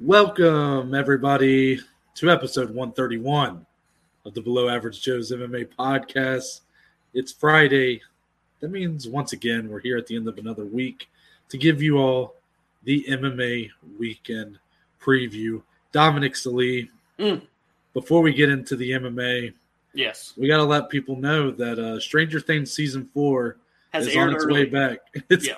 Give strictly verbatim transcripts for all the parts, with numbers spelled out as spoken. Welcome, everybody, to episode one thirty-one of the Below Average Joe's M M A podcast. It's Friday. That means, once again, we're here at the end of another week to give you all the M M A weekend preview. Dominic Salee, mm. before we get into the M M A, yes, we got to let people know that uh, Stranger Things Season four Has is on its early. way back. It's, yeah.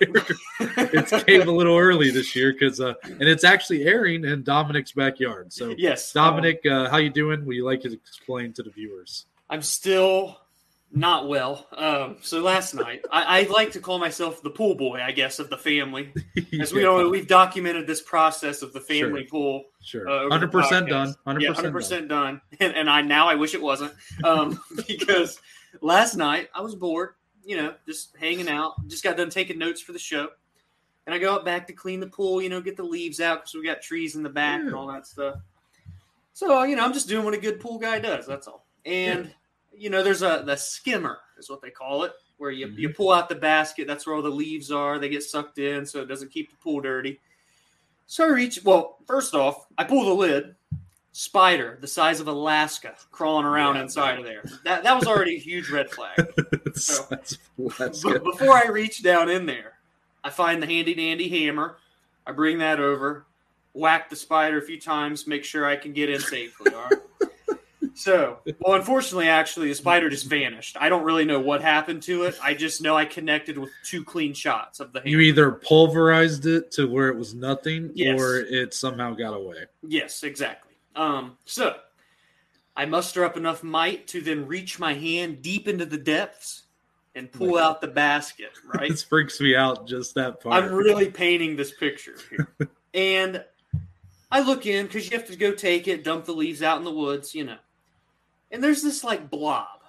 It's came a little early this year because, uh, and it's actually airing in Dominic's backyard. So, yes, Dominic, um, uh, how you doing? Would you like to explain to the viewers? I'm still not well. Um, so last night, I, I like to call myself the pool boy, I guess, of the family, as we know, we've documented this process of the family sure. pool. Sure, hundred uh, percent done. Hundred yeah, percent done. And, and I now I wish it wasn't um, because last night I was bored. You know, just hanging out. Just got done taking notes for the show. And I go up back to clean the pool, you know, get the leaves out because we got trees in the back yeah. and all that stuff. So, you know, I'm just doing what a good pool guy does. That's all. And, yeah. you know, there's a the skimmer is what they call it, where you, mm-hmm. you pull out the basket. That's where all the leaves are. They get sucked in so it doesn't keep the pool dirty. So I reach. Well, first off, I pull the lid. Spider the size of Alaska crawling around yeah, inside man. of there. That that was already a huge red flag. So, but before I reach down in there, I find the handy dandy hammer. I bring that over, whack the spider a few times, make sure I can get in safely. All right. So, well, unfortunately, actually, the spider just vanished. I don't really know what happened to it. I just know I connected with two clean shots of the hammer. You either pulverized it to where it was nothing, yes. or it somehow got away. Yes, exactly. Um, so I muster up enough might to then reach my hand deep into the depths and pull wow. out the basket, right? This freaks me out just that part. I'm really painting this picture here. And I look in because you have to go take it, dump the leaves out in the woods, you know. And there's this like blob.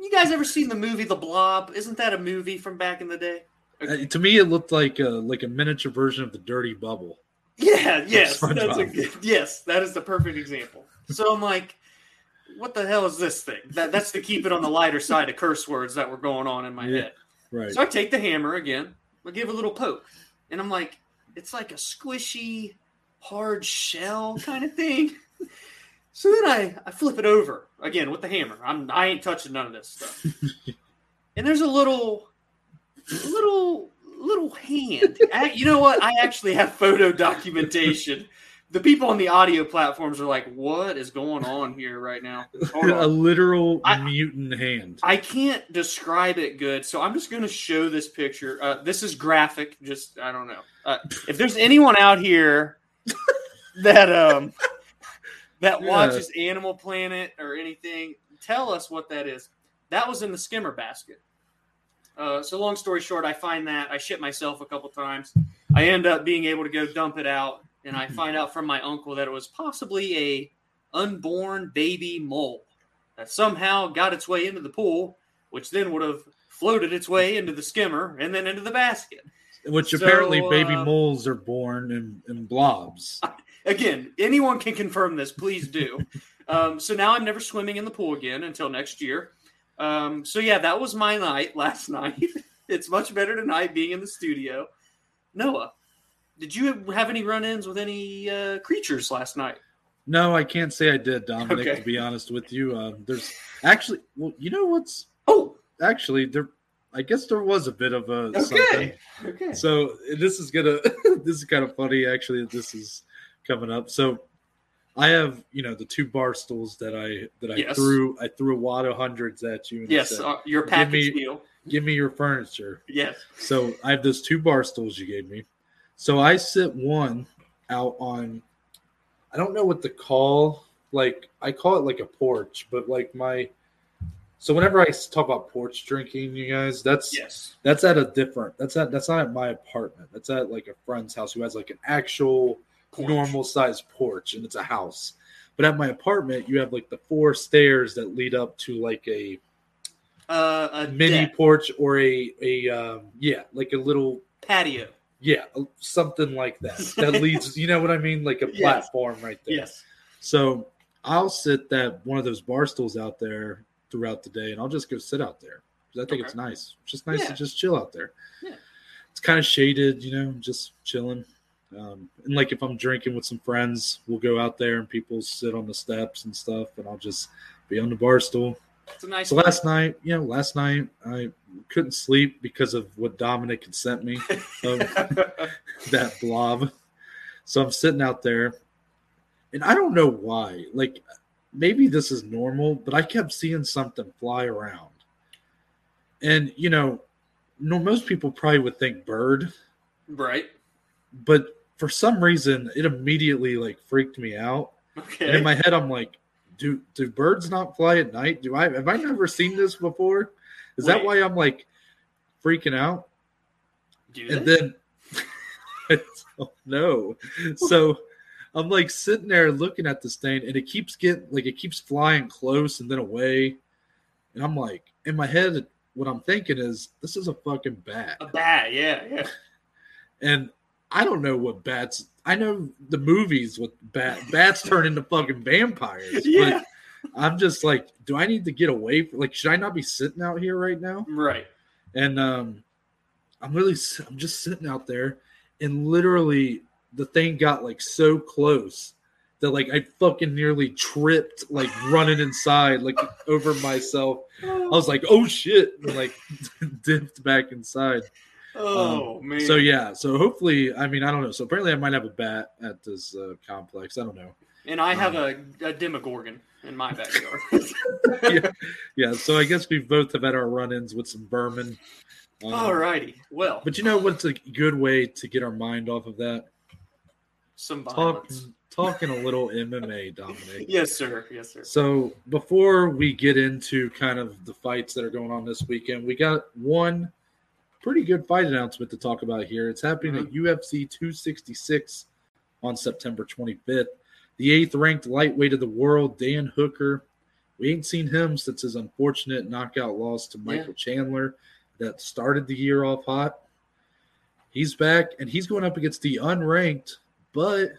You guys ever seen the movie The Blob? Isn't that a movie from back in the day? Okay. Uh, to me, it looked like a, like a miniature version of The Dirty Bubble. Yeah, yes, that's a good, yes, that is the perfect example. So I'm like, what the hell is this thing? That That's to keep it on the lighter side of curse words that were going on in my yeah, head. Right. So I take the hammer again, I give a little poke, and I'm like, it's like a squishy, hard shell kind of thing. So then I, I flip it over again with the hammer. I'm, I ain't touching none of this stuff. And there's a little, little... little hand. I, you know what? I actually have photo documentation. The people on the audio platforms are like, what is going on here right now? Hold on. A literal I, mutant hand. I can't describe it good, so I'm just going to show this picture. Uh, this is graphic. Just, I don't know. Uh, if there's anyone out here that um that yeah. watches Animal Planet or anything, tell us what that is. That was in the skimmer basket. Uh, so long story short, I find that I shit myself a couple times. I end up being able to go dump it out, and I find out from my uncle that it was possibly a unborn baby mole that somehow got its way into the pool, which then would have floated its way into the skimmer and then into the basket. Which so, apparently baby uh, moles are born in, in blobs. Again, anyone can confirm this. Please do. um, so now I'm never swimming in the pool again until next year. Um, so, yeah, that was my night last night. It's much better tonight being in the studio. Noah, did you have any run-ins with any uh, creatures last night? No, I can't say I did, Dominic, okay. to be honest with you. Um, there's actually – well, you know what's – oh, actually, there. I guess there was a bit of a okay. something. Okay. So this is going to – this is kind of funny, actually, that this is coming up. So I have, you know, the two bar stools that I that I yes. threw. I threw a wad of hundreds at you. And yes, said, uh, your package give me, deal. Give me your furniture. Yes. So I have those two bar stools you gave me. So I sit one out on, I don't know what to call, like I call it like a porch, but like my. So whenever I talk about porch drinking, you guys, that's yes. that's at a different. That's not that's not at my apartment. That's at like a friend's house who has like an actual. Porch. Normal size porch, and it's a house. But at my apartment, you have like the four stairs that lead up to like a, uh, a mini deck. porch or a a um, yeah, like a little patio. Yeah, something like that. That leads, you know what I mean, like a platform yes. right there. Yes. So I'll sit that one of those bar stools out there throughout the day, and I'll just go sit out there because I think okay. it's nice. It's just nice yeah. to just chill out there. Yeah. It's kind of shaded, you know, just chilling. Um, and like if I'm drinking with some friends, we'll go out there and people sit on the steps and stuff, and I'll just be on the bar stool. It's a nice so night. last night, you know, last night I couldn't sleep because of what Dominic had sent me, of that blob. So I'm sitting out there, and I don't know why. Like, maybe this is normal, but I kept seeing something fly around. And, you know, no, most people probably would think bird. Right. But for some reason, it immediately, like, freaked me out. Okay. And in my head, I'm like, do do birds not fly at night? Do I have I never seen this before? Is Wait. that why I'm, like, freaking out? Do and they? then – I don't know. So I'm, like, sitting there looking at this thing, and it keeps getting – like, it keeps flying close and then away. And I'm, like – in my head, what I'm thinking is, this is a fucking bat. A bat, yeah, yeah. And – I don't know what bats. I know the movies with bat, bats turn into fucking vampires. Yeah. But I'm just like, do I need to get away? From, like, should I not be sitting out here right now? Right. And um, I'm really, I'm just sitting out there, and literally the thing got like so close that like I fucking nearly tripped, like running inside, like over myself. I was like, oh shit, and like dipped back inside. Oh, um, man. So, yeah. So, hopefully, I mean, I don't know. So, apparently, I might have a bat at this uh, complex. I don't know. And I have um, a, a Demogorgon in my backyard. yeah. yeah. So, I guess we both have had our run-ins with some vermin. Um, All righty. Well. But you know what's a good way to get our mind off of that? Some violence. Talk, talking a little M M A, Dominic. Yes, sir. Yes, sir. So, before we get into kind of the fights that are going on this weekend, we got one pretty good fight announcement to talk about here. It's happening mm-hmm. at U F C two sixty-six on September twenty-fifth. The eighth-ranked lightweight of the world, Dan Hooker. We ain't seen him since his unfortunate knockout loss to Michael yeah. Chandler that started the year off hot. He's back, and he's going up against the unranked, but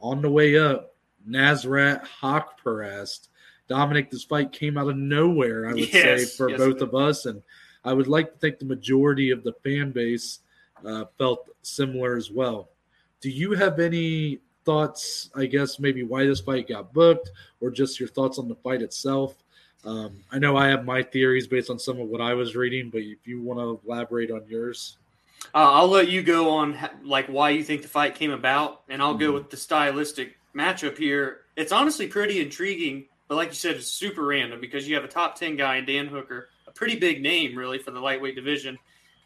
on the way up, Nasrat Haqparast. Dominic, this fight came out of nowhere, I would yes. say, for yes, both man. of us, and I would like to think the majority of the fan base uh, felt similar as well. Do you have any thoughts, I guess, maybe why this fight got booked or just your thoughts on the fight itself? Um, I know I have my theories based on some of what I was reading, but if you want to elaborate on yours. Uh, I'll let you go on like why you think the fight came about, and I'll mm-hmm. go with the stylistic matchup here. It's honestly pretty intriguing, but like you said, it's super random because you have a top ten guy in Dan Hooker. Pretty big name, really, for the lightweight division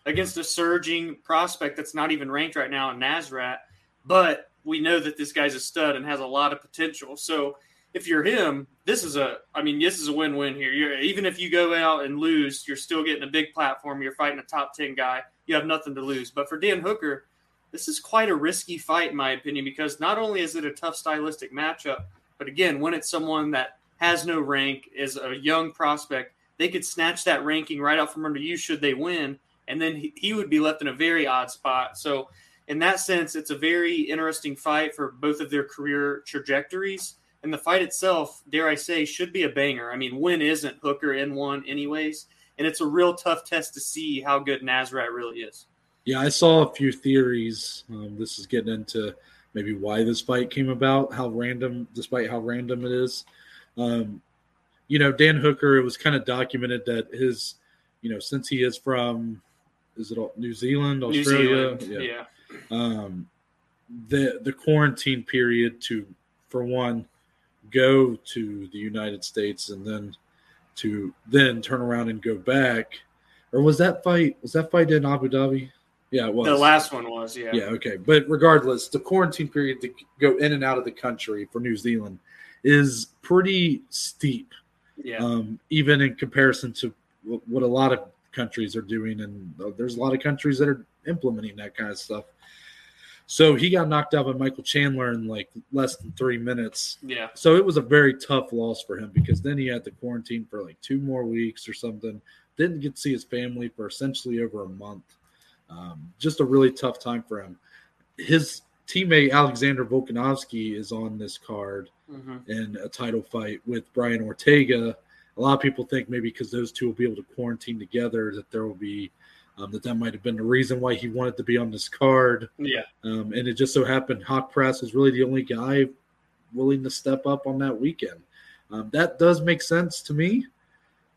against a surging prospect that's not even ranked right now in Nasrat. But we know that this guy's a stud and has a lot of potential. So if you're him, this is a – I mean, this is a win-win here. You're, even if you go out and lose, you're still getting a big platform. You're fighting a top ten guy. You have nothing to lose. But for Dan Hooker, this is quite a risky fight, in my opinion, because not only is it a tough stylistic matchup, but, again, when it's someone that has no rank, is a young prospect, they could snatch that ranking right out from under you should they win, and then he, he would be left in a very odd spot. So in that sense, it's a very interesting fight for both of their career trajectories. And the fight itself, dare I say, should be a banger. I mean, when isn't Hooker in one anyways? And it's a real tough test to see how good Nasrat really is. Yeah, I saw a few theories. Um, this is getting into maybe why this fight came about, how random, despite how random it is. Um You know, Dan Hooker, it was kind of documented that his, you know, since he is from, is it New Zealand, Australia? New Zealand, yeah. yeah. Um, the the quarantine period to, for one, go to the United States and then to then turn around and go back. Or was that fight, was that fight in Abu Dhabi? Yeah, it was. The last one was, yeah. Yeah, okay. But regardless, the quarantine period to go in and out of the country for New Zealand is pretty steep. Yeah. Um, even in comparison to w- what a lot of countries are doing, and uh, there's a lot of countries that are implementing that kind of stuff. So he got knocked out by Michael Chandler in like less than three minutes. Yeah. So it was a very tough loss for him because then he had to quarantine for like two more weeks or something. Didn't get to see his family for essentially over a month. Um, just a really tough time for him. His teammate Alexander Volkanovski is on this card mm-hmm. in a title fight with Brian Ortega. A lot of people think maybe because those two will be able to quarantine together that there will be um, that that might have been the reason why he wanted to be on this card. Yeah. Um, and it just so happened Haqparast was really the only guy willing to step up on that weekend. Um, that does make sense to me.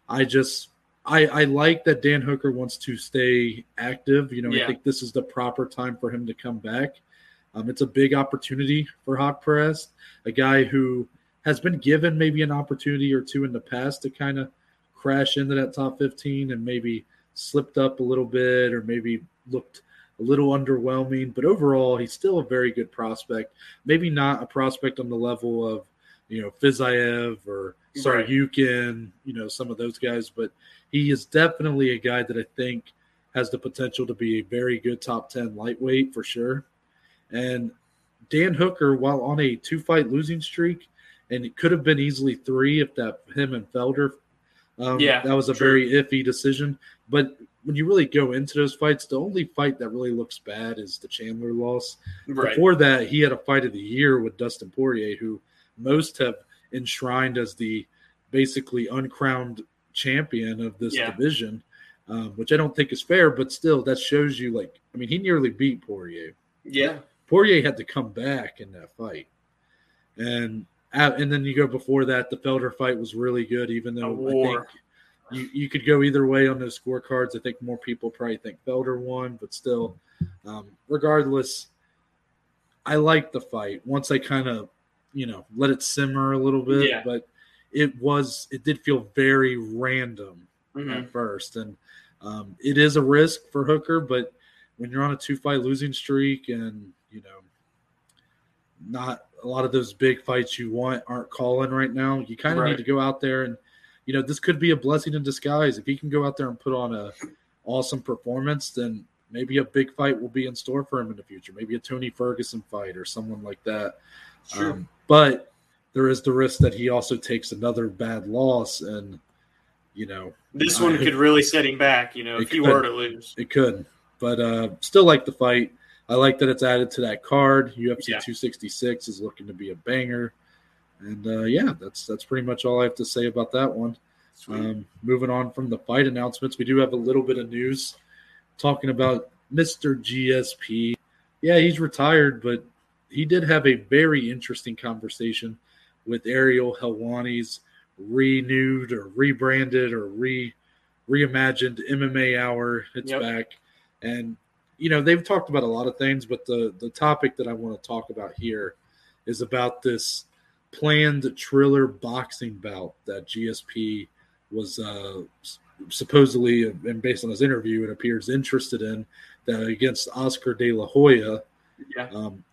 I just I, I like that Dan Hooker wants to stay active. You know, yeah. I think this is the proper time for him to come back. Um, it's a big opportunity for Haqparast, a guy who has been given maybe an opportunity or two in the past to kind of crash into that top fifteen and maybe slipped up a little bit or maybe looked a little underwhelming. But overall, he's still a very good prospect. Maybe not a prospect on the level of, you know, Fiziev or Saryukin, you know, some of those guys. But he is definitely a guy that I think has the potential to be a very good top ten lightweight for sure. And Dan Hooker, while on a two-fight losing streak, and it could have been easily three if that him and Felder, um, yeah, that was a true. very iffy decision. But when you really go into those fights, the only fight that really looks bad is the Chandler loss. Right. Before that, he had a fight of the year with Dustin Poirier, who most have enshrined as the basically uncrowned champion of this yeah. division, um, which I don't think is fair. But still, that shows you, like, I mean, he nearly beat Poirier. Yeah. Poirier had to come back in that fight. And and then you go before that, the Felder fight was really good, even though I think you, you could go either way on those scorecards. I think more people probably think Felder won, but still, um, regardless, I liked the fight. Once I kind of, you know, let it simmer a little bit, yeah. but it was, it did feel very random mm-hmm. at first. And um, it is a risk for Hooker, but when you're on a two-fight losing streak and, you know, not a lot of those big fights you want aren't calling right now, you kind of right. need to go out there and, you know, this could be a blessing in disguise. If he can go out there and put on a awesome performance, then maybe a big fight will be in store for him in the future. Maybe a Tony Ferguson fight or someone like that. Sure. Um, but there is the risk that he also takes another bad loss and, you know. This one I, could really set him back, you know, if he could, were to lose. It could. But uh, still like the fight. I like that it's added to that card. U F C yeah. two sixty-six is looking to be a banger. And, uh, yeah, that's that's pretty much all I have to say about that one. Um, moving on from the fight announcements, we do have a little bit of news talking about Mister G S P. Yeah, he's retired, but he did have a very interesting conversation with Ariel Helwani's renewed or rebranded or re reimagined M M A Hour. It's yep. back. And, you know, they've talked about a lot of things, but the, the topic that I want to talk about here is about this planned Triller boxing bout that G S P was uh, supposedly, and based on his interview, it appears interested in, that against Oscar De La Hoya. Yeah. Um,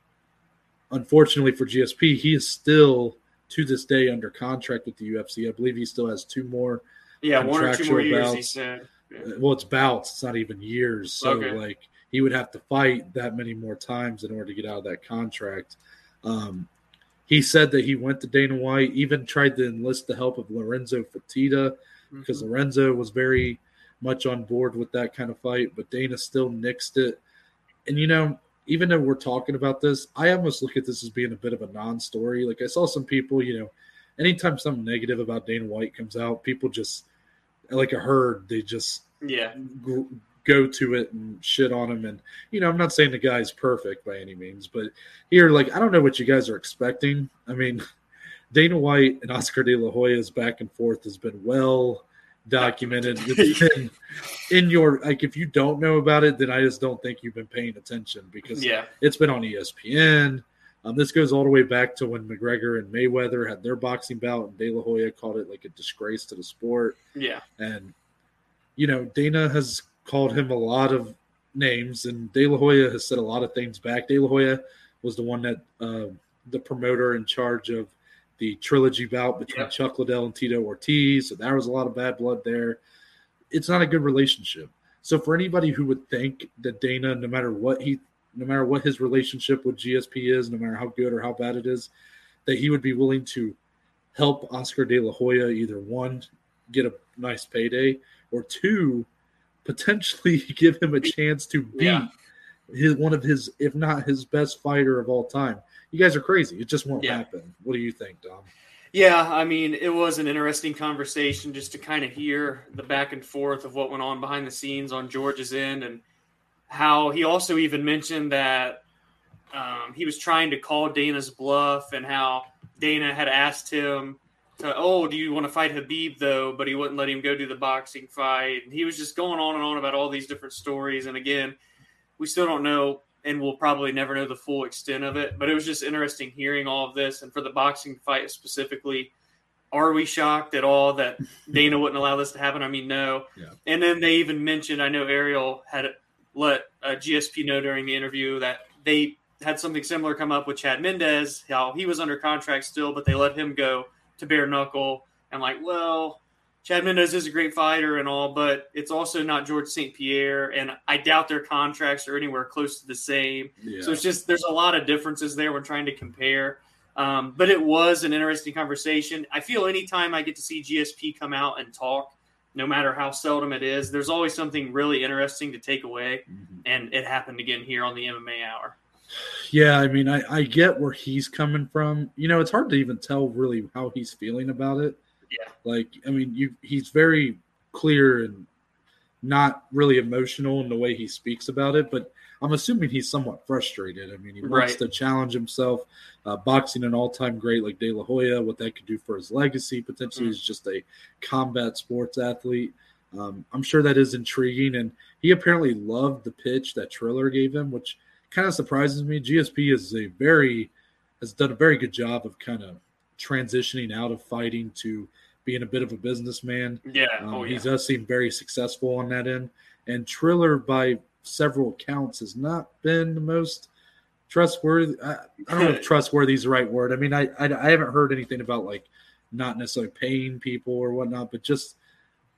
unfortunately for G S P, he is still, to this day, under contract with the U F C. I believe he still has two more Yeah, one or two more years, bouts. He said. Yeah. Well, it's bouts. It's not even years. So, okay. like, he would have to fight that many more times in order to get out of that contract. Um, he said that he went to Dana White, even tried to enlist the help of Lorenzo Fertitta mm-hmm. because Lorenzo was very much on board with that kind of fight, but Dana still nixed it. And, you know, even though we're talking about this, I almost look at this as being a bit of a non-story. Like, I saw some people, you know, anytime something negative about Dana White comes out, people just – like a herd, they just yeah go to it and shit on him. And, you know, I'm not saying the guy's perfect by any means, but here, like, I don't know what you guys are expecting. I mean, Dana White and Oscar De La Hoya's back and forth has been well documented. It's been in your, like, if you don't know about it, then I just don't think you've been paying attention because yeah. it's been on E S P N. Um, this goes all the way back to when McGregor and Mayweather had their boxing bout, and De La Hoya called it like a disgrace to the sport. Yeah. And, you know, Dana has called him a lot of names, and De La Hoya has said a lot of things back. De La Hoya was the one that uh, the promoter in charge of the trilogy bout between yeah. Chuck Liddell and Tito Ortiz, so there was a lot of bad blood there. It's not a good relationship. So for anybody who would think that Dana, no matter what he no matter what his relationship with G S P is, no matter how good or how bad it is, that he would be willing to help Oscar De La Hoya either, one, get a nice payday, or two, potentially give him a chance to beat yeah. his, one of his, if not his best fighter of all time. You guys are crazy. It just won't yeah. happen. What do you think, Dom? Yeah, I mean, it was an interesting conversation just to kind of hear the back and forth of what went on behind the scenes on George's end, and how he also even mentioned that um, he was trying to call Dana's bluff, and how Dana had asked him to, oh, do you want to fight Khabib though? But he wouldn't let him go do the boxing fight. And he was just going on and on about all these different stories. And again, we still don't know, and we'll probably never know the full extent of it, but it was just interesting hearing all of this. And for the boxing fight specifically, are we shocked at all that Dana wouldn't allow this to happen? I mean, no. Yeah. And then they even mentioned, I know Ariel had let uh, G S P know during the interview that they had something similar come up with Chad Mendez, how he was under contract still, but they let him go to bare knuckle. And like, well, Chad Mendez is a great fighter and all, but it's also not George Saint Pierre, and I doubt their contracts are anywhere close to the same. Yeah. So it's just there's a lot of differences there we're trying to compare. Um, but it was an interesting conversation. I feel anytime I get to see G S P come out and talk, no matter how seldom it is, there's always something really interesting to take away, mm-hmm. and it happened again here on the M M A Hour. Yeah, I mean, I, I get where he's coming from. You know, it's hard to even tell really how he's feeling about it. Yeah. Like, I mean, you, he's very clear and not really emotional in the way he speaks about it, but I'm assuming he's somewhat frustrated. I mean, he wants right. to challenge himself. Uh, boxing an all-time great like De La Hoya, what that could do for his legacy, potentially mm-hmm. as just a combat sports athlete. Um, I'm sure that is intriguing, and he apparently loved the pitch that Triller gave him, which kind of surprises me. G S P is a very has done a very good job of kind of transitioning out of fighting to being a bit of a businessman. Yeah, um, oh, yeah. He does seem very successful on that end. And Triller, by several accounts, has not been the most trustworthy. I, I don't know if trustworthy is the right word. I mean, I, I I haven't heard anything about like not necessarily paying people or whatnot, but just,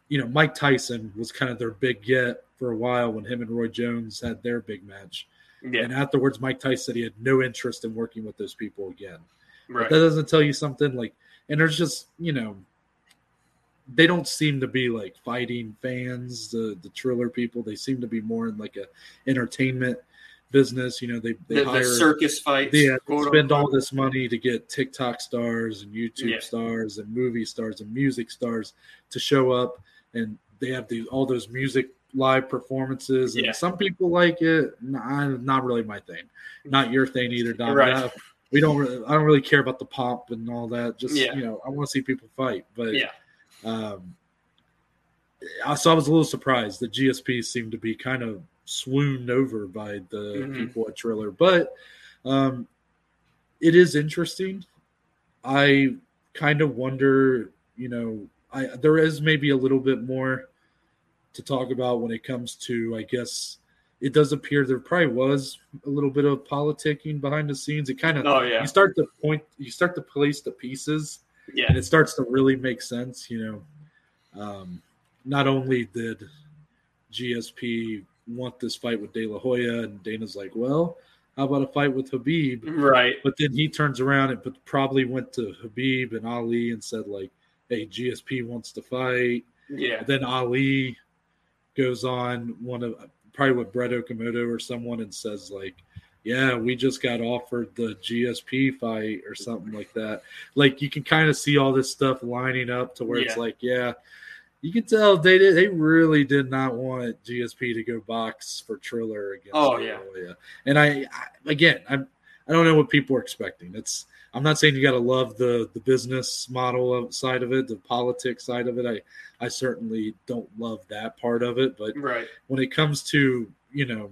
you know, Mike Tyson was kind of their big get for a while when him and Roy Jones had their big match. Yeah. And afterwards, Mike Tyson said he had no interest in working with those people again. Right. That doesn't tell you something. Like, and there's just, you know, they don't seem to be like fighting fans, the the Triller people. They seem to be more in like a entertainment business. You know, they they the, hire the circus fights. Yeah, they spend all this money to get TikTok stars and YouTube yeah. stars and movie stars and music stars to show up, and they have these all those music live performances. And yeah. some people like it. Nah, not really my thing. Not your thing either, Don. Right. We don't. Really, I don't really care about the pomp and all that. Just yeah. you know, I want to see people fight. But yeah, um, so I was a little surprised that G S P seemed to be kind of swooned over by the mm-hmm. people at Triller. But um, it is interesting. I kind of wonder. You know, I there is maybe a little bit more to talk about when it comes to, I guess. It does appear there probably was a little bit of politicking behind the scenes. It kind of oh, yeah. you start to point, you start to place the pieces, yeah. and it starts to really make sense. You know, um, not only did G S P want this fight with De La Hoya, and Dana's like, "Well, how about a fight with Khabib?" Right. But then he turns around and probably went to Khabib and Ali and said, "Like, hey, G S P wants to fight." Yeah. And then Ali goes on one of. probably with Brett Okamoto or someone and says like, yeah, we just got offered the G S P fight or something like that. Like you can kind of see all this stuff lining up to where yeah. it's like, yeah, you can tell they did, they really did not want G S P to go box for Triller against. Oh yeah. Australia. And I, I, again, I'm, I don't know what people are expecting. It's, I'm not saying you got to love the, the business model of, side of it, the politics side of it. I, I certainly don't love that part of it. But right. when it comes to, you know,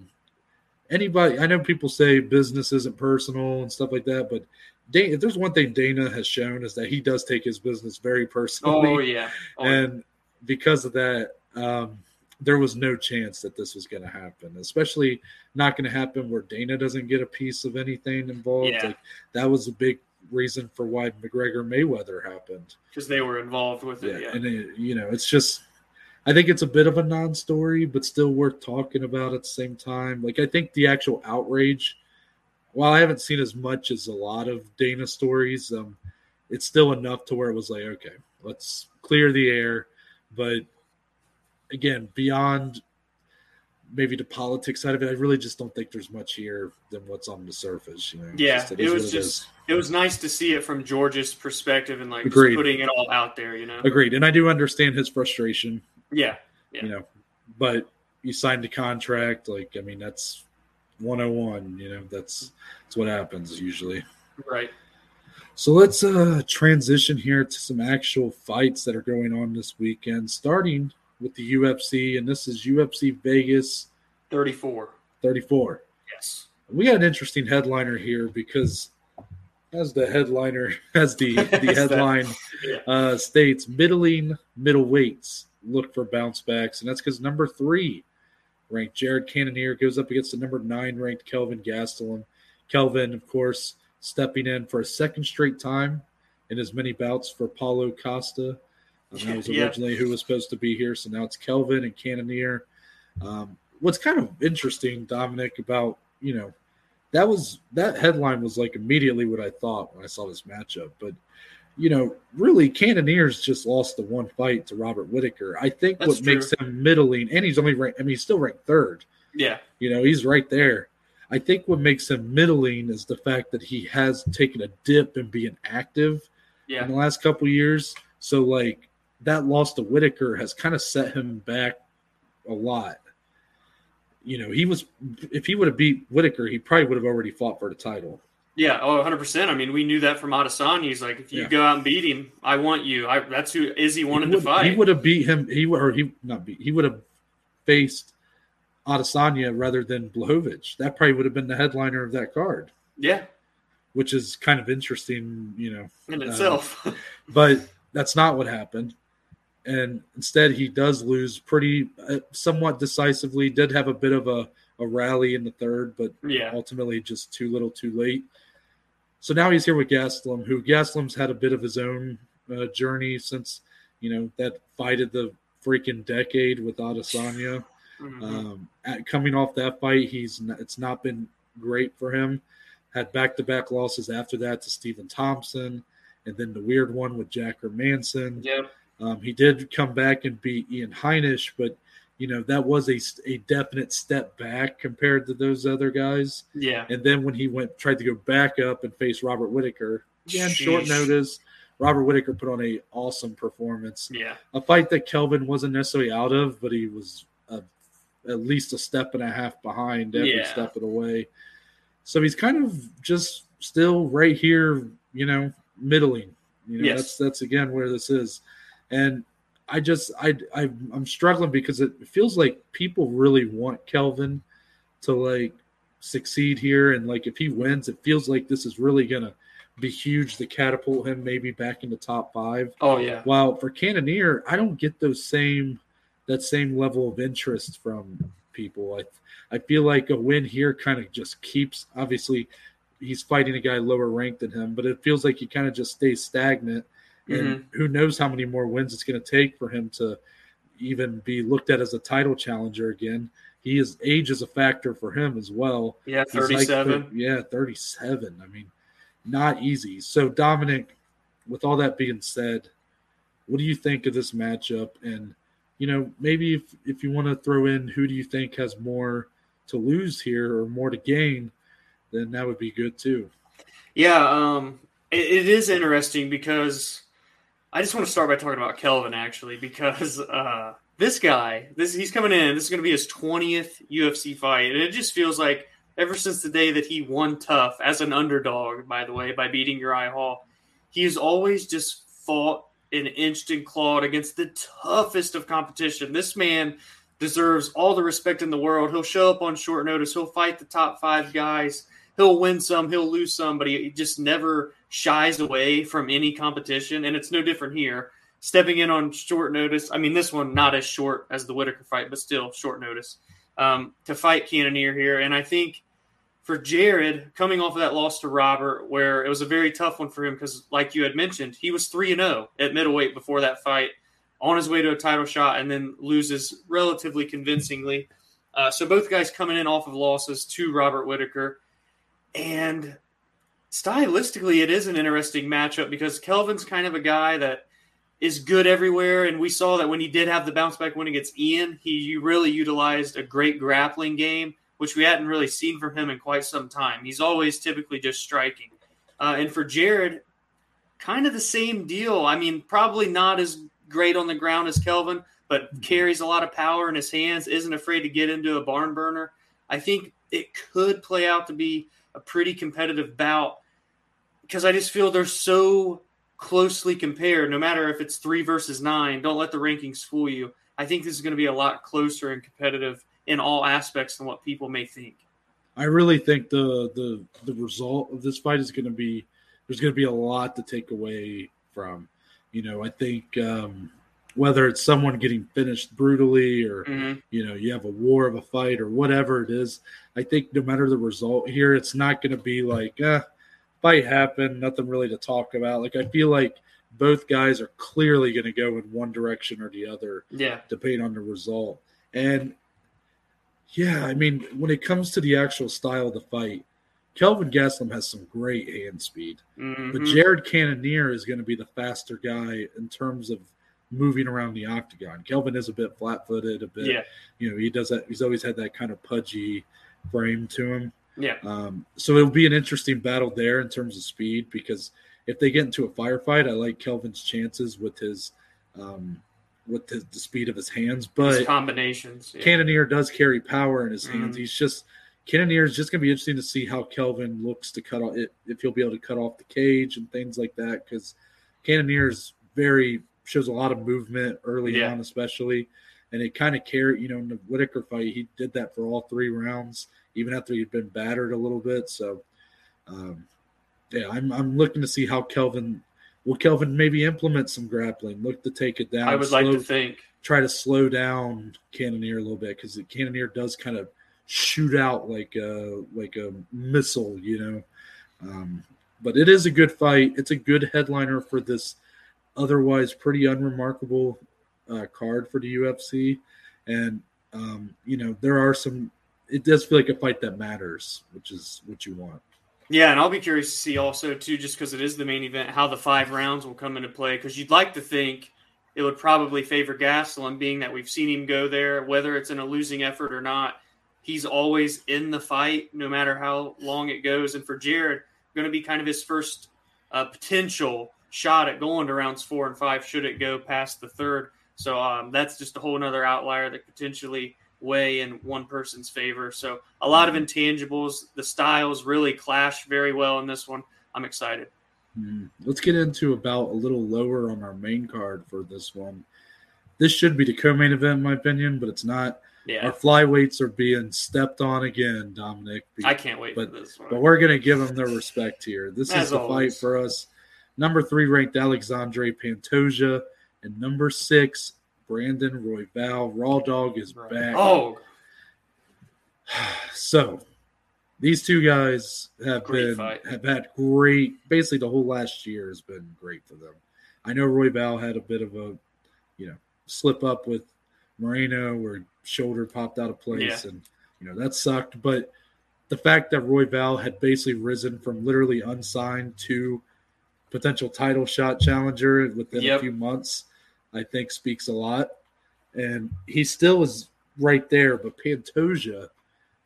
anybody, I know people say business isn't personal and stuff like that. But Dana, if there's one thing Dana has shown is that he does take his business very personally. Oh, yeah. Oh, and yeah. because of that, um, there was no chance that this was going to happen, especially not going to happen where Dana doesn't get a piece of anything involved. Yeah. Like, that was a big reason for why McGregor Mayweather happened. Because they were involved with it. Yeah. yeah. And, it, you know, it's just, I think it's a bit of a non-story, but still worth talking about at the same time. Like, I think the actual outrage, while I haven't seen as much as a lot of Dana stories, um, it's still enough to where it was like, okay, let's clear the air. But, again, beyond maybe the politics side of it, I really just don't think there's much here than what's on the surface. You know? Yeah, just, it, it was just – it was nice to see it from George's perspective and, like, Agreed. Just putting it all out there, you know? Agreed. And I do understand his frustration. Yeah. yeah. You know, but you signed a contract. Like, I mean, that's one oh one, you know? That's, that's what happens usually. Right. So let's uh, transition here to some actual fights that are going on this weekend, starting with the U F C, and this is U F C Vegas thirty-four. thirty-four. Yes. We got an interesting headliner here because as the headliner, as the, the headline yeah. uh, states, middling middleweights look for bounce backs, and that's because number three ranked Jared Cannonier goes up against the number nine ranked Kelvin Gastelum. Kelvin, of course, stepping in for a second straight time in as many bouts for Paulo Costa. And that was originally yeah. who was supposed to be here, so now it's Kelvin and Cannonier. Um, what's kind of interesting, Dominic, about, you know, that was that headline was like immediately what I thought when I saw this matchup. But, you know, really, Cannonier's just lost the one fight to Robert Whitaker. I think That's what true. makes him middling, and he's only ranked, I mean, he's still ranked third. Yeah. You know, he's right there. I think what makes him middling is the fact that he has taken a dip in being active yeah. in the last couple of years. So, like, that loss to Whitaker has kind of set him back a lot. You know, he was – if he would have beat Whitaker, he probably would have already fought for the title. Yeah, oh, one hundred percent. I mean, we knew that from Adesanya. He's like, if you yeah. go out and beat him, I want you. I, that's who Izzy wanted would, to fight. He would have beat him – he or he not beat – he would have faced Adesanya rather than Blachowicz. That probably would have been the headliner of that card. Yeah. Which is kind of interesting, you know. In itself. Uh, but that's not what happened. And instead, he does lose pretty uh, somewhat decisively. Did have a bit of a, a rally in the third, but yeah. ultimately just too little too late. So now he's here with Gastelum, who Gastelum's had a bit of his own uh, journey since, you know, that fight of the freaking decade with Adesanya. Mm-hmm. Um, at, coming off that fight, he's not, it's not been great for him. Had back-to-back losses after that to Stephen Thompson, and then the weird one with Jack Hermanson. Yeah. Um, he did come back and beat Ian Heinisch, but, you know, that was a, a definite step back compared to those other guys. Yeah. And then when he went tried to go back up and face Robert Whitaker, again, short notice, Robert Whitaker put on an awesome performance. Yeah. A fight that Kelvin wasn't necessarily out of, but he was a, at least a step and a half behind every yeah. step of the way. So he's kind of just still right here, you know, middling. You know, yes. That's, that's, again, where this is. And I just I, I I'm struggling because it feels like people really want Kelvin to, like, succeed here, and, like, if he wins, it feels like this is really gonna be huge to catapult him maybe back into top five. Oh yeah. While for Cannonier, I don't get those same that same level of interest from people. I I feel like a win here kind of just keeps. Obviously, he's fighting a guy lower ranked than him, but it feels like he kind of just stays stagnant. And mm-hmm. who knows how many more wins it's going to take for him to even be looked at as a title challenger again. He is age is a factor for him as well. Yeah, thirty-seven. Like, yeah, thirty-seven. I mean, not easy. So, Dominic, with all that being said, what do you think of this matchup? And, you know, maybe if, if you want to throw in who do you think has more to lose here or more to gain, then that would be good too. Yeah, um, it, it is interesting because – I just want to start by talking about Kelvin, actually, because uh, this guy, this he's coming in. This is going to be his twentieth U F C fight, and it just feels like ever since the day that he won tough as an underdog, by the way, by beating Uriah Hall, he's always just fought and inched and clawed against the toughest of competition. This man deserves all the respect in the world. He'll show up on short notice. He'll fight the top five guys. He'll win some, he'll lose some, but he just never shies away from any competition, and it's no different here. Stepping in on short notice, I mean, this one not as short as the Whitaker fight, but still short notice, um, to fight Cannonier here. And I think for Jared, coming off of that loss to Robert, where it was a very tough one for him because, like you had mentioned, he was three and oh at middleweight before that fight, on his way to a title shot, and then loses relatively convincingly. Uh, so both guys coming in off of losses to Robert Whitaker. And stylistically, it is an interesting matchup because Kelvin's kind of a guy that is good everywhere. And we saw that when he did have the bounce back win against Ian, he really utilized a great grappling game, which we hadn't really seen from him in quite some time. He's always typically just striking. Uh, and for Jared, kind of the same deal. I mean, probably not as great on the ground as Kelvin, but carries a lot of power in his hands, isn't afraid to get into a barn burner. I think it could play out to be a pretty competitive bout because I just feel they're so closely compared, no matter if it's three versus nine. Don't let the rankings fool you. I think this is going to be a lot closer and competitive in all aspects than what people may think. I really think the the the result of this fight is going to be there's going to be a lot to take away from. You know, I think um, whether it's someone getting finished brutally or, mm-hmm. you know, you have a war of a fight or whatever it is, I think no matter the result here, it's not going to be like, eh, fight happened, nothing really to talk about. Like, I feel like both guys are clearly going to go in one direction or the other, yeah, depending on the result. And, yeah, I mean, when it comes to the actual style of the fight, Kelvin Gastelum has some great hand speed, mm-hmm. but Jared Cannonier is going to be the faster guy in terms of moving around the octagon. Kelvin is a bit flat-footed, a bit, yeah. you know, he does that. He's always had that kind of pudgy frame to him. Yeah. Um, so it'll be an interesting battle there in terms of speed, because if they get into a firefight, I like Kelvin's chances with his, um, with the, the speed of his hands, but his combinations. Yeah. Cannonier does carry power in his mm-hmm. hands. He's just. Cannonier is just going to be interesting to see how Kelvin looks to cut off it, if he'll be able to cut off the cage and things like that, because Cannonier is very shows a lot of movement early yeah. on, especially, and it kind of carried. You know, in the Whitaker fight, he did that for all three rounds, even after he'd been battered a little bit. So, um, yeah, I'm I'm looking to see how Kelvin will Kelvin maybe implement some grappling, look to take it down. I would slow, like to think try to slow down Cannonier a little bit, because Cannonier does kind of shoot out like a like a missile, you know. Um, but it is a good fight. It's a good headliner for this otherwise pretty unremarkable uh, card for the U F C. And um, you know, there are some. It does feel like a fight that matters, which is what you want. Yeah, and I'll be curious to see also too, just because it is the main event, how the five rounds will come into play. Because you'd like to think it would probably favor Gastelum, being that we've seen him go there, whether it's in a losing effort or not. He's always in the fight, no matter how long it goes. And for Jared, going to be kind of his first uh, potential shot at going to rounds four and five, should it go past the third. So um, that's just a whole other outlier that potentially weigh in one person's favor. So a lot of intangibles. The styles really clash very well in this one. I'm excited. Mm. Let's get into about a little lower on our main card for this one. This should be the co-main event, in my opinion, but it's not. Yeah. Our flyweights are being stepped on again, Dominic. Because, I can't wait but, for this one. But we're going to give them their respect here. This As is the always. Fight for us. Number three ranked Alexandre Pantoja and number six, Brandon Royval. Raw Dog is right. back. Oh. So, these two guys have great been fight. have had great – basically the whole last year has been great for them. I know Royval had a bit of a, you know, slip up with Moreno where shoulder popped out of place, yeah. and you know that sucked. But the fact that Royval had basically risen from literally unsigned to potential title shot challenger within yep. a few months, I think speaks a lot. And he still is right there, but Pantoja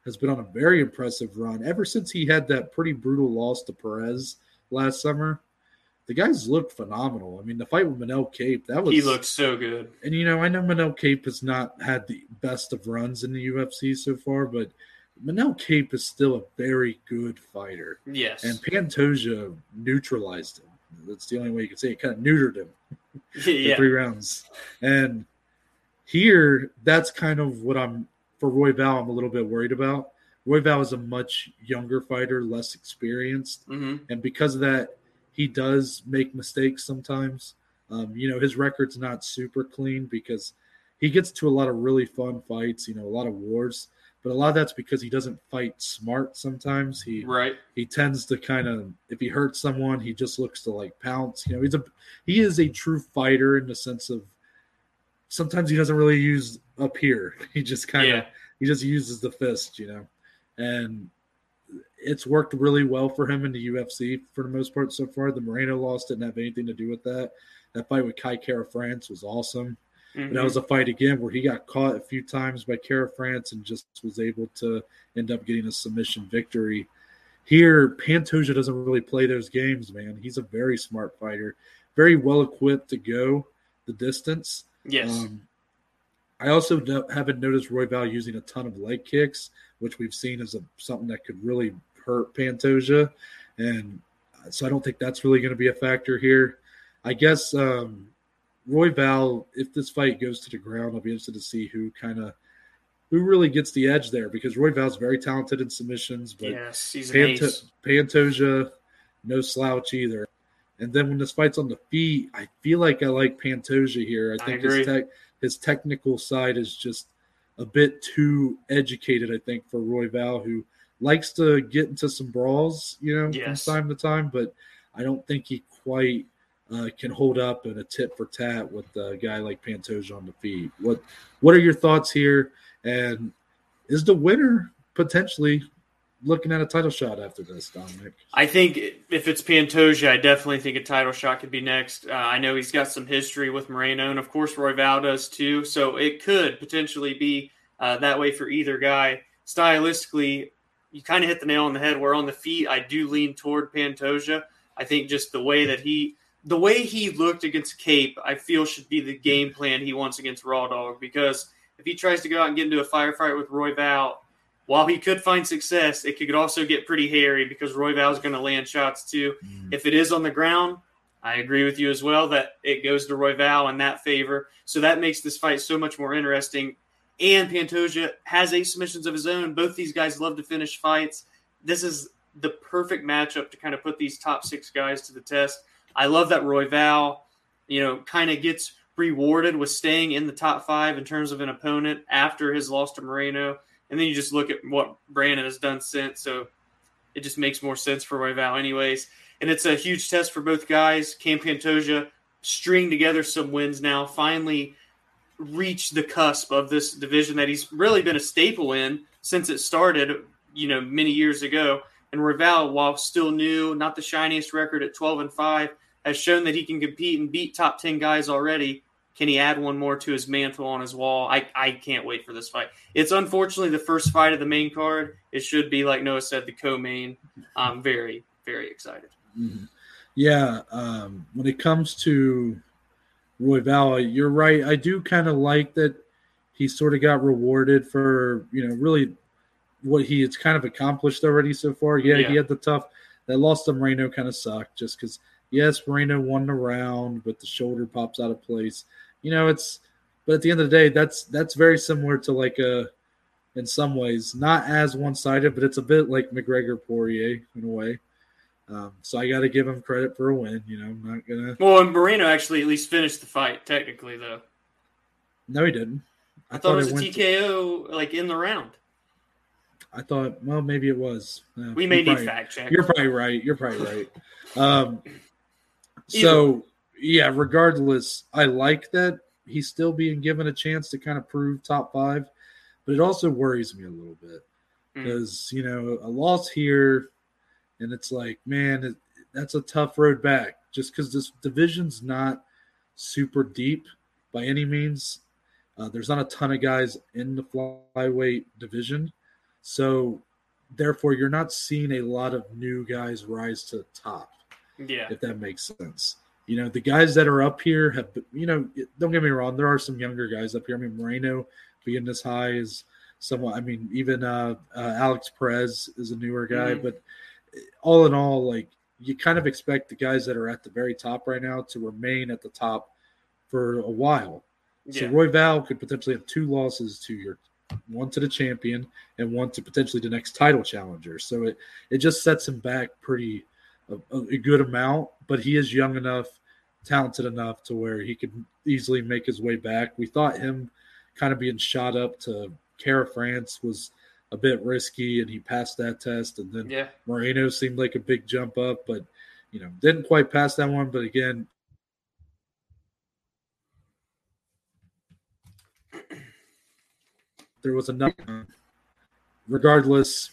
has been on a very impressive run ever since he had that pretty brutal loss to Perez last summer. The guys looked phenomenal. I mean, the fight with Manel Cape, that was... He looked so good. And, you know, I know Manel Cape has not had the best of runs in the U F C so far, but Manel Cape is still a very good fighter. Yes. And Pantoja neutralized him. That's the only way you can say it. Kind of neutered him yeah. in three rounds. And here, that's kind of what I'm... For Royval, I'm a little bit worried about. Royval is a much younger fighter, less experienced. Mm-hmm. And because of that... He does make mistakes sometimes. Um, you know, his record's not super clean because he gets to a lot of really fun fights, you know, a lot of wars. But a lot of that's because he doesn't fight smart sometimes. He right. he tends to kind of, if he hurts someone, he just looks to, like, pounce. You know, he's a he is a true fighter in the sense of sometimes he doesn't really use up here. He just kind of, yeah. he just uses the fist, you know. And it's worked really well for him in the U F C for the most part so far. The Moreno loss didn't have anything to do with that. That fight with Kai Kara-France was awesome. Mm-hmm. And that was a fight again where he got caught a few times by Kara-France and just was able to end up getting a submission victory. Here, Pantoja doesn't really play those games, man. He's a very smart fighter, very well equipped to go the distance. Yes. Um, I also no- haven't noticed Royval using a ton of leg kicks, which we've seen as a, something that could really hurt Pantoja. And so I don't think that's really going to be a factor here. I guess um, Royval, if this fight goes to the ground, I'll be interested to see who kind of who really gets the edge there, because Royval's very talented in submissions, but yes, he's Panto- Pantoja, no slouch either. And then when this fight's on the feet, I feel like I like Pantoja here. I think I his, te- his technical side is just a bit too educated, I think, for Royval, who likes to get into some brawls, you know, yes. from time to time, but I don't think he quite uh, can hold up in a tit for tat with a guy like Pantoja on the feet. What What are your thoughts here? And is the winner potentially looking at a title shot after this, Dominic? I think if it's Pantoja, I definitely think a title shot could be next. Uh, I know he's got some history with Moreno, and of course Royval does too. So it could potentially be uh, that way for either guy. Stylistically, you kind of hit the nail on the head. Where on the feet, I do lean toward Pantoja. I think just the way that he, the way he looked against Cape, I feel should be the game plan he wants against Raw Dog, because if he tries to go out and get into a firefight with Royval, while he could find success, it could also get pretty hairy because Royval is going to land shots too. Mm. If it is on the ground, I agree with you as well that it goes to Royval in that favor. So that makes this fight so much more interesting. And Pantoja has eight submissions of his own. Both these guys love to finish fights. This is the perfect matchup to kind of put these top six guys to the test. I love that Royval, you know, kind of gets rewarded with staying in the top five in terms of an opponent after his loss to Moreno. And then you just look at what Brandon has done since. So it just makes more sense for Royval anyways. And it's a huge test for both guys. Can Pantoja string together some wins now, finally reach the cusp of this division that he's really been a staple in since it started, you know, many years ago? And Royval, while still new, not the shiniest record at twelve and five, has shown that he can compete and beat top ten guys already. Can he add one more to his mantle on his wall? I, I can't wait for this fight. It's unfortunately the first fight of the main card. It should be, like Noah said, the co-main. I'm very, very excited. Mm-hmm. Yeah, um, when it comes to Royval, you're right. I do kind of like that he sort of got rewarded for, you know, really what he has kind of accomplished already so far. Yeah, yeah. He had the tough – that loss to Moreno kind of sucked just because – yes, Moreno won the round, but the shoulder pops out of place. You know, it's – but at the end of the day, that's that's very similar to like a – in some ways, not as one-sided, but it's a bit like McGregor Poirier in a way. Um, so I got to give him credit for a win. You know, I'm not going to – Well, and Moreno actually at least finished the fight technically though. No, he didn't. I, I thought, thought it was it a T K O to... like in the round. I thought – well, maybe it was. Uh, we may need probably, fact check. You're probably right. You're probably right. Um So, yeah, regardless, I like that he's still being given a chance to kind of prove top five, but it also worries me a little bit because, mm. you know, a loss here, and it's like, man, it, that's a tough road back just because this division's not super deep by any means. Uh, there's not a ton of guys in the flyweight division. So, therefore, you're not seeing a lot of new guys rise to the top. Yeah, if that makes sense. You know, the guys that are up here have, you know, don't get me wrong, there are some younger guys up here. I mean, Moreno being this high is somewhat, I mean, even uh, uh, Alex Perez is a newer guy. Mm-hmm. But all in all, like, you kind of expect the guys that are at the very top right now to remain at the top for a while. Yeah. So Royval could potentially have two losses to your one to the champion and one to potentially the next title challenger. So it, it just sets him back pretty A, a good amount, but he is young enough, talented enough to where he could easily make his way back. We thought him kind of being shot up to Kara-France was a bit risky, and he passed that test. And then yeah. Moreno seemed like a big jump up, but you know, didn't quite pass that one. But again, there was another. Regardless,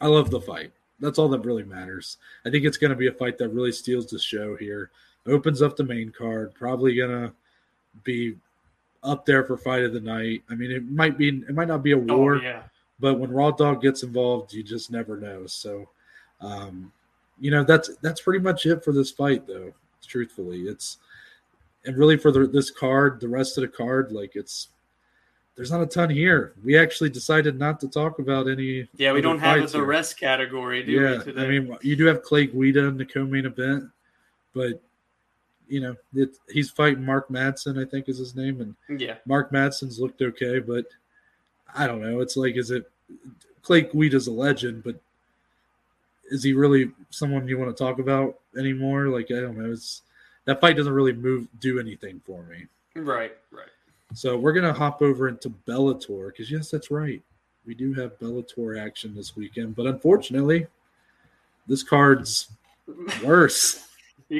I love the fight. That's all that really matters. I think it's going to be a fight that really steals the show here. opens up the main card, probably gonna be up there for fight of the night. I mean, it might be, it might not be a war, oh, yeah. but when Raw Dog gets involved, you just never know. So, um, you know, that's that's pretty much it for this fight, though. Truthfully, it's and really for the, this card, the rest of the card, like it's there's not a ton here. We actually decided not to talk about any. Yeah, we don't have the rest category, do yeah, we? Today? I mean, you do have Clay Guida in the co-main event, but. You know, it, he's fighting Mark Madsen, I think is his name. And yeah. Mark Madsen's looked okay, but I don't know. It's like, is it – Clay Guida's a legend, but is he really someone you want to talk about anymore? Like, I don't know. It's that fight doesn't really move do anything for me. Right, right. So we're going to hop over into Bellator because, yes, that's right. We do have Bellator action this weekend, but unfortunately, this card's worse. Than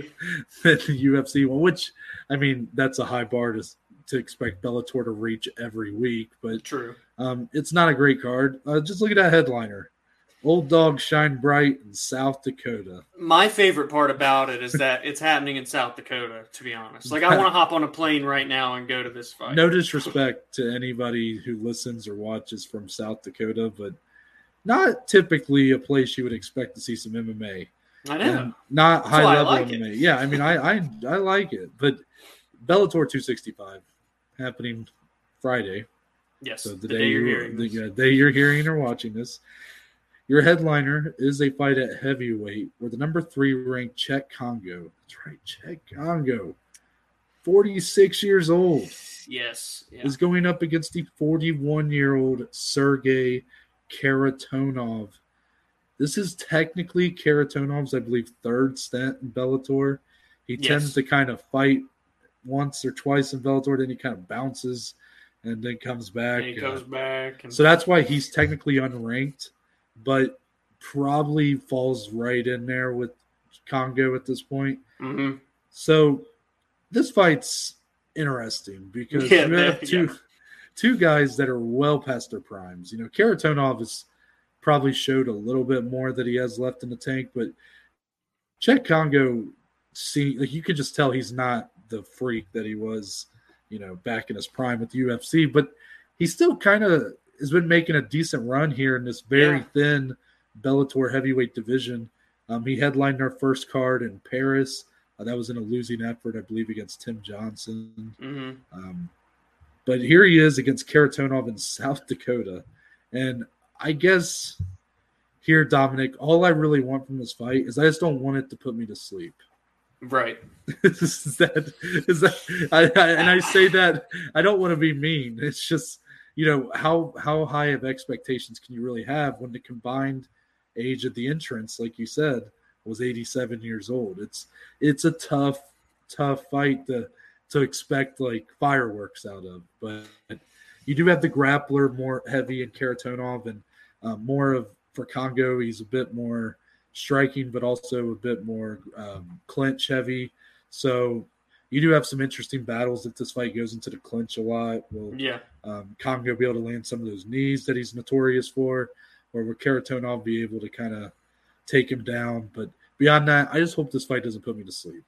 the U F C one, which I mean, that's a high bar to to expect Bellator to reach every week, but true. Um, it's not a great card. Uh, just look at that headliner, Old Dog Shine Bright in South Dakota. My favorite part about it is that it's happening in South Dakota. To be honest, like I want to hop on a plane right now and go to this fight. No disrespect to anybody who listens or watches from South Dakota, but not typically a place you would expect to see some M M A. I know. And not high level. Like M M A. Yeah, I mean, I, I I like it. But Bellator two sixty-five happening Friday. Yes, so the, the day, day you're hearing the this. day you're hearing or watching this, your headliner is a fight at heavyweight where the number three ranked Cheick Kongo. That's right, Cheick Kongo, forty-six years old. Yes, yeah. Is going up against the forty-one-year-old Sergei Kharitonov. This is technically Karatonov's, I believe, third stint in Bellator. He yes. tends to kind of fight once or twice in Bellator, then he kind of bounces and then comes back. And he comes uh, back. And- so that's why he's technically unranked, but probably falls right in there with Kongo at this point. Mm-hmm. So this fight's interesting because yeah, you have two, yeah. two guys that are well past their primes. You know, Kharitonov is... probably showed a little bit more that he has left in the tank, but Cheick Kongo, see, like you could just tell he's not the freak that he was, you know, back in his prime with the U F C. But he still kind of has been making a decent run here in this very yeah. thin Bellator heavyweight division. Um, he headlined our first card in Paris. Uh, that was in a losing effort, I believe, against Tim Johnson. Mm-hmm. Um, but here he is against Kharitonov in South Dakota, and I guess here, Dominic, all I really want from this fight is I just don't want it to put me to sleep. Right. is that, is that, I, I, and I say that I don't want to be mean. It's just, you know, how, how high of expectations can you really have when the combined age of the entrants, like you said, was eighty-seven years old? It's, it's a tough, tough fight to, to expect like fireworks out of, but you do have the grappler more heavy in Kharitonov and Uh, more of for Kongo, he's a bit more striking, but also a bit more um, clinch heavy. So you do have some interesting battles if this fight goes into the clinch a lot. Will yeah. um, Kongo be able to land some of those knees that he's notorious for, or will Kharitonov be able to kind of take him down? But beyond that, I just hope this fight doesn't put me to sleep.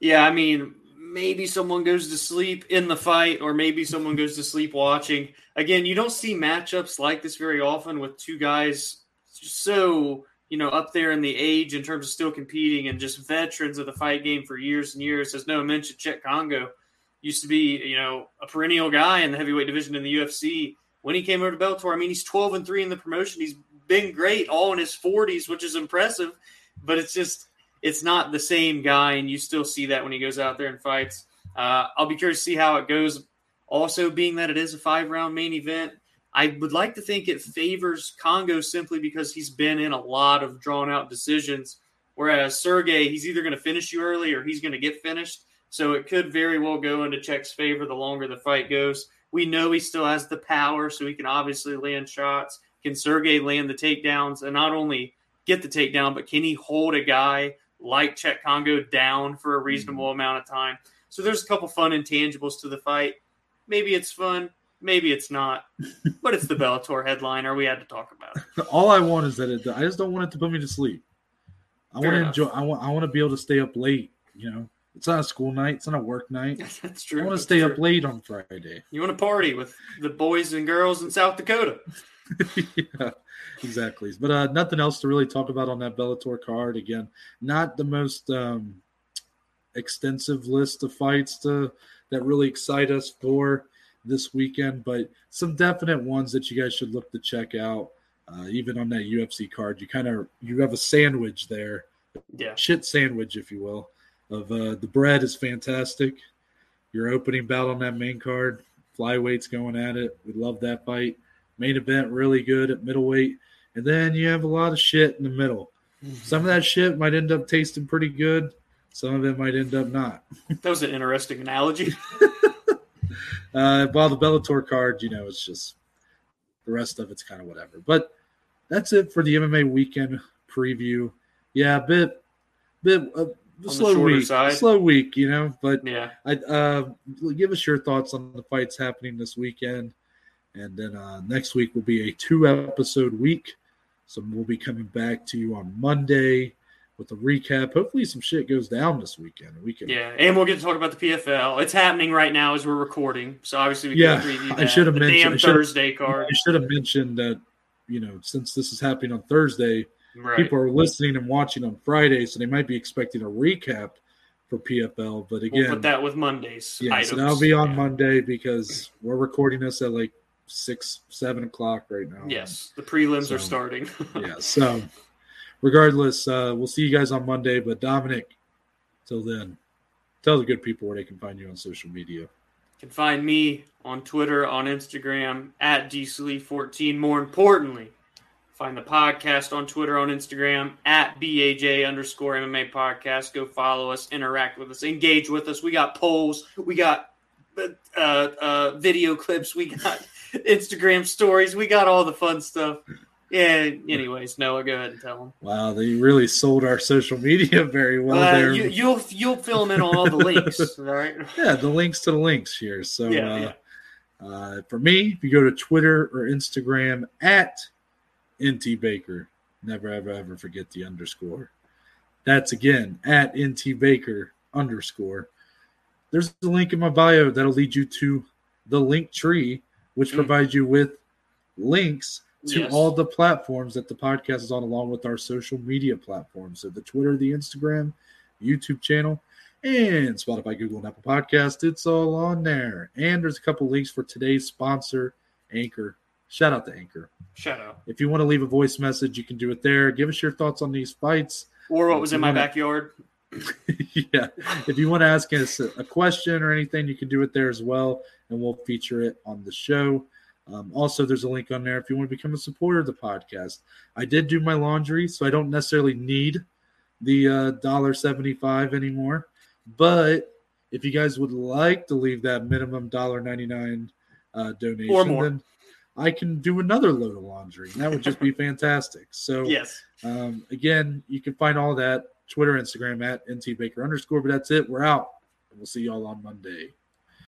Yeah, I mean, maybe someone goes to sleep in the fight, or maybe someone goes to sleep watching. Again, you don't see matchups like this very often with two guys so, you know, up there in the age in terms of still competing and just veterans of the fight game for years and years. As Noah mentioned, Cheick Kongo used to be, you know, a perennial guy in the heavyweight division in the U F C. When he came over to Bellator, I mean, he's twelve and three in the promotion. He's been great all in his forties, which is impressive, but it's just – it's not the same guy, and you still see that when he goes out there and fights. Uh, I'll be curious to see how it goes. Also, being that it is a five-round main event, I would like to think it favors Kongo simply because he's been in a lot of drawn-out decisions, whereas Sergei, he's either going to finish you early or he's going to get finished. So it could very well go into Check's favor the longer the fight goes. We know he still has the power, so he can obviously land shots. Can Sergei land the takedowns and not only get the takedown, but can he hold a guy like Cheick Kongo down for a reasonable amount of time? So there's a couple fun intangibles to the fight. Maybe it's fun, maybe it's not, but it's the Bellator headliner. We had to talk about it. All I want is that it, I just don't want it to put me to sleep. I Fair want to enough. enjoy. I want. I want to be able to stay up late. You know, It's not a school night. It's not a work night. That's true. I want to stay true. up late on Friday. You want to party with the boys and girls in South Dakota. Yeah, exactly. But uh, nothing else to really talk about on that Bellator card. Again, not the most um, extensive list of fights to that really excite us for this weekend, but some definite ones that you guys should look to check out. Uh, even on that U F C card, you kind of you have a sandwich there. Yeah. Shit sandwich, if you will. Of uh, the bread is fantastic. Your opening bout on that main card, flyweight's going at it. We love that fight. Main event really good at middleweight, and then you have a lot of shit in the middle. Mm-hmm. Some of that shit might end up tasting pretty good. Some of it might end up not. That was an interesting analogy. uh, while the Bellator card, you know, it's just the rest of it's kind of whatever. But that's it for the M M A weekend preview. Yeah, a bit, bit. Uh, The slow the week, side. slow week, you know, but yeah, I uh, give us your thoughts on the fights happening this weekend. And then uh, next week will be a two episode week. So we'll be coming back to you on Monday with a recap. Hopefully some shit goes down this weekend. We can, yeah. And we'll get to talk about the P F L. It's happening right now as we're recording. So obviously we yeah, can preview that. I should have mentioned damn Thursday card. I should have mentioned that, you know, since this is happening on Thursday, right. People are listening and watching on Friday, so they might be expecting a recap for P F L. But again, we'll put that with Monday's yeah, items. So that'll be on yeah. Monday because we're recording this at like six, seven o'clock right now. Yes, the prelims so, are starting. yeah. So, regardless, uh, we'll see you guys on Monday. But Dominic, till then, tell the good people where they can find you on social media. You can find me on Twitter, on Instagram at D S L E fourteen. More importantly, find the podcast on Twitter, on Instagram, at B A J underscore M M A podcast. Go follow us, interact with us, engage with us. We got polls. We got uh, uh, video clips. We got Instagram stories. We got all the fun stuff. Yeah, anyways, Noah, go ahead and tell them. Wow, they really sold our social media very well uh, there. You, you'll, you'll fill them in on all the links, all right? Yeah, the links to the links here. So yeah, uh, yeah. Uh, for me, if you go to Twitter or Instagram, at N T Baker. Never, ever, ever forget the underscore. That's again at N T Baker underscore. There's the link in my bio that'll lead you to the link tree, which mm. provides you with links to yes. all the platforms that the podcast is on, along with our social media platforms. So the Twitter, the Instagram, YouTube channel, and Spotify, Google, and Apple Podcasts. It's all on there. And there's a couple links for today's sponsor, Anchor. Shout out to Anchor. Shout out. If you want to leave a voice message, you can do it there. Give us your thoughts on these fights. Or what was in my backyard. Yeah. If you want to ask us a question or anything, you can do it there as well, and we'll feature it on the show. Um, also, there's a link on there if you want to become a supporter of the podcast. I did do my laundry, so I don't necessarily need the uh, one dollar and seventy-five cents anymore. But if you guys would like to leave that minimum one dollar and ninety-nine cents uh, donation, or more. Then I can do another load of laundry. That would just be fantastic. So, yes. Um, again, you can find all that Twitter, Instagram at N T Baker underscore, but that's it. We're out. We'll see y'all on Monday.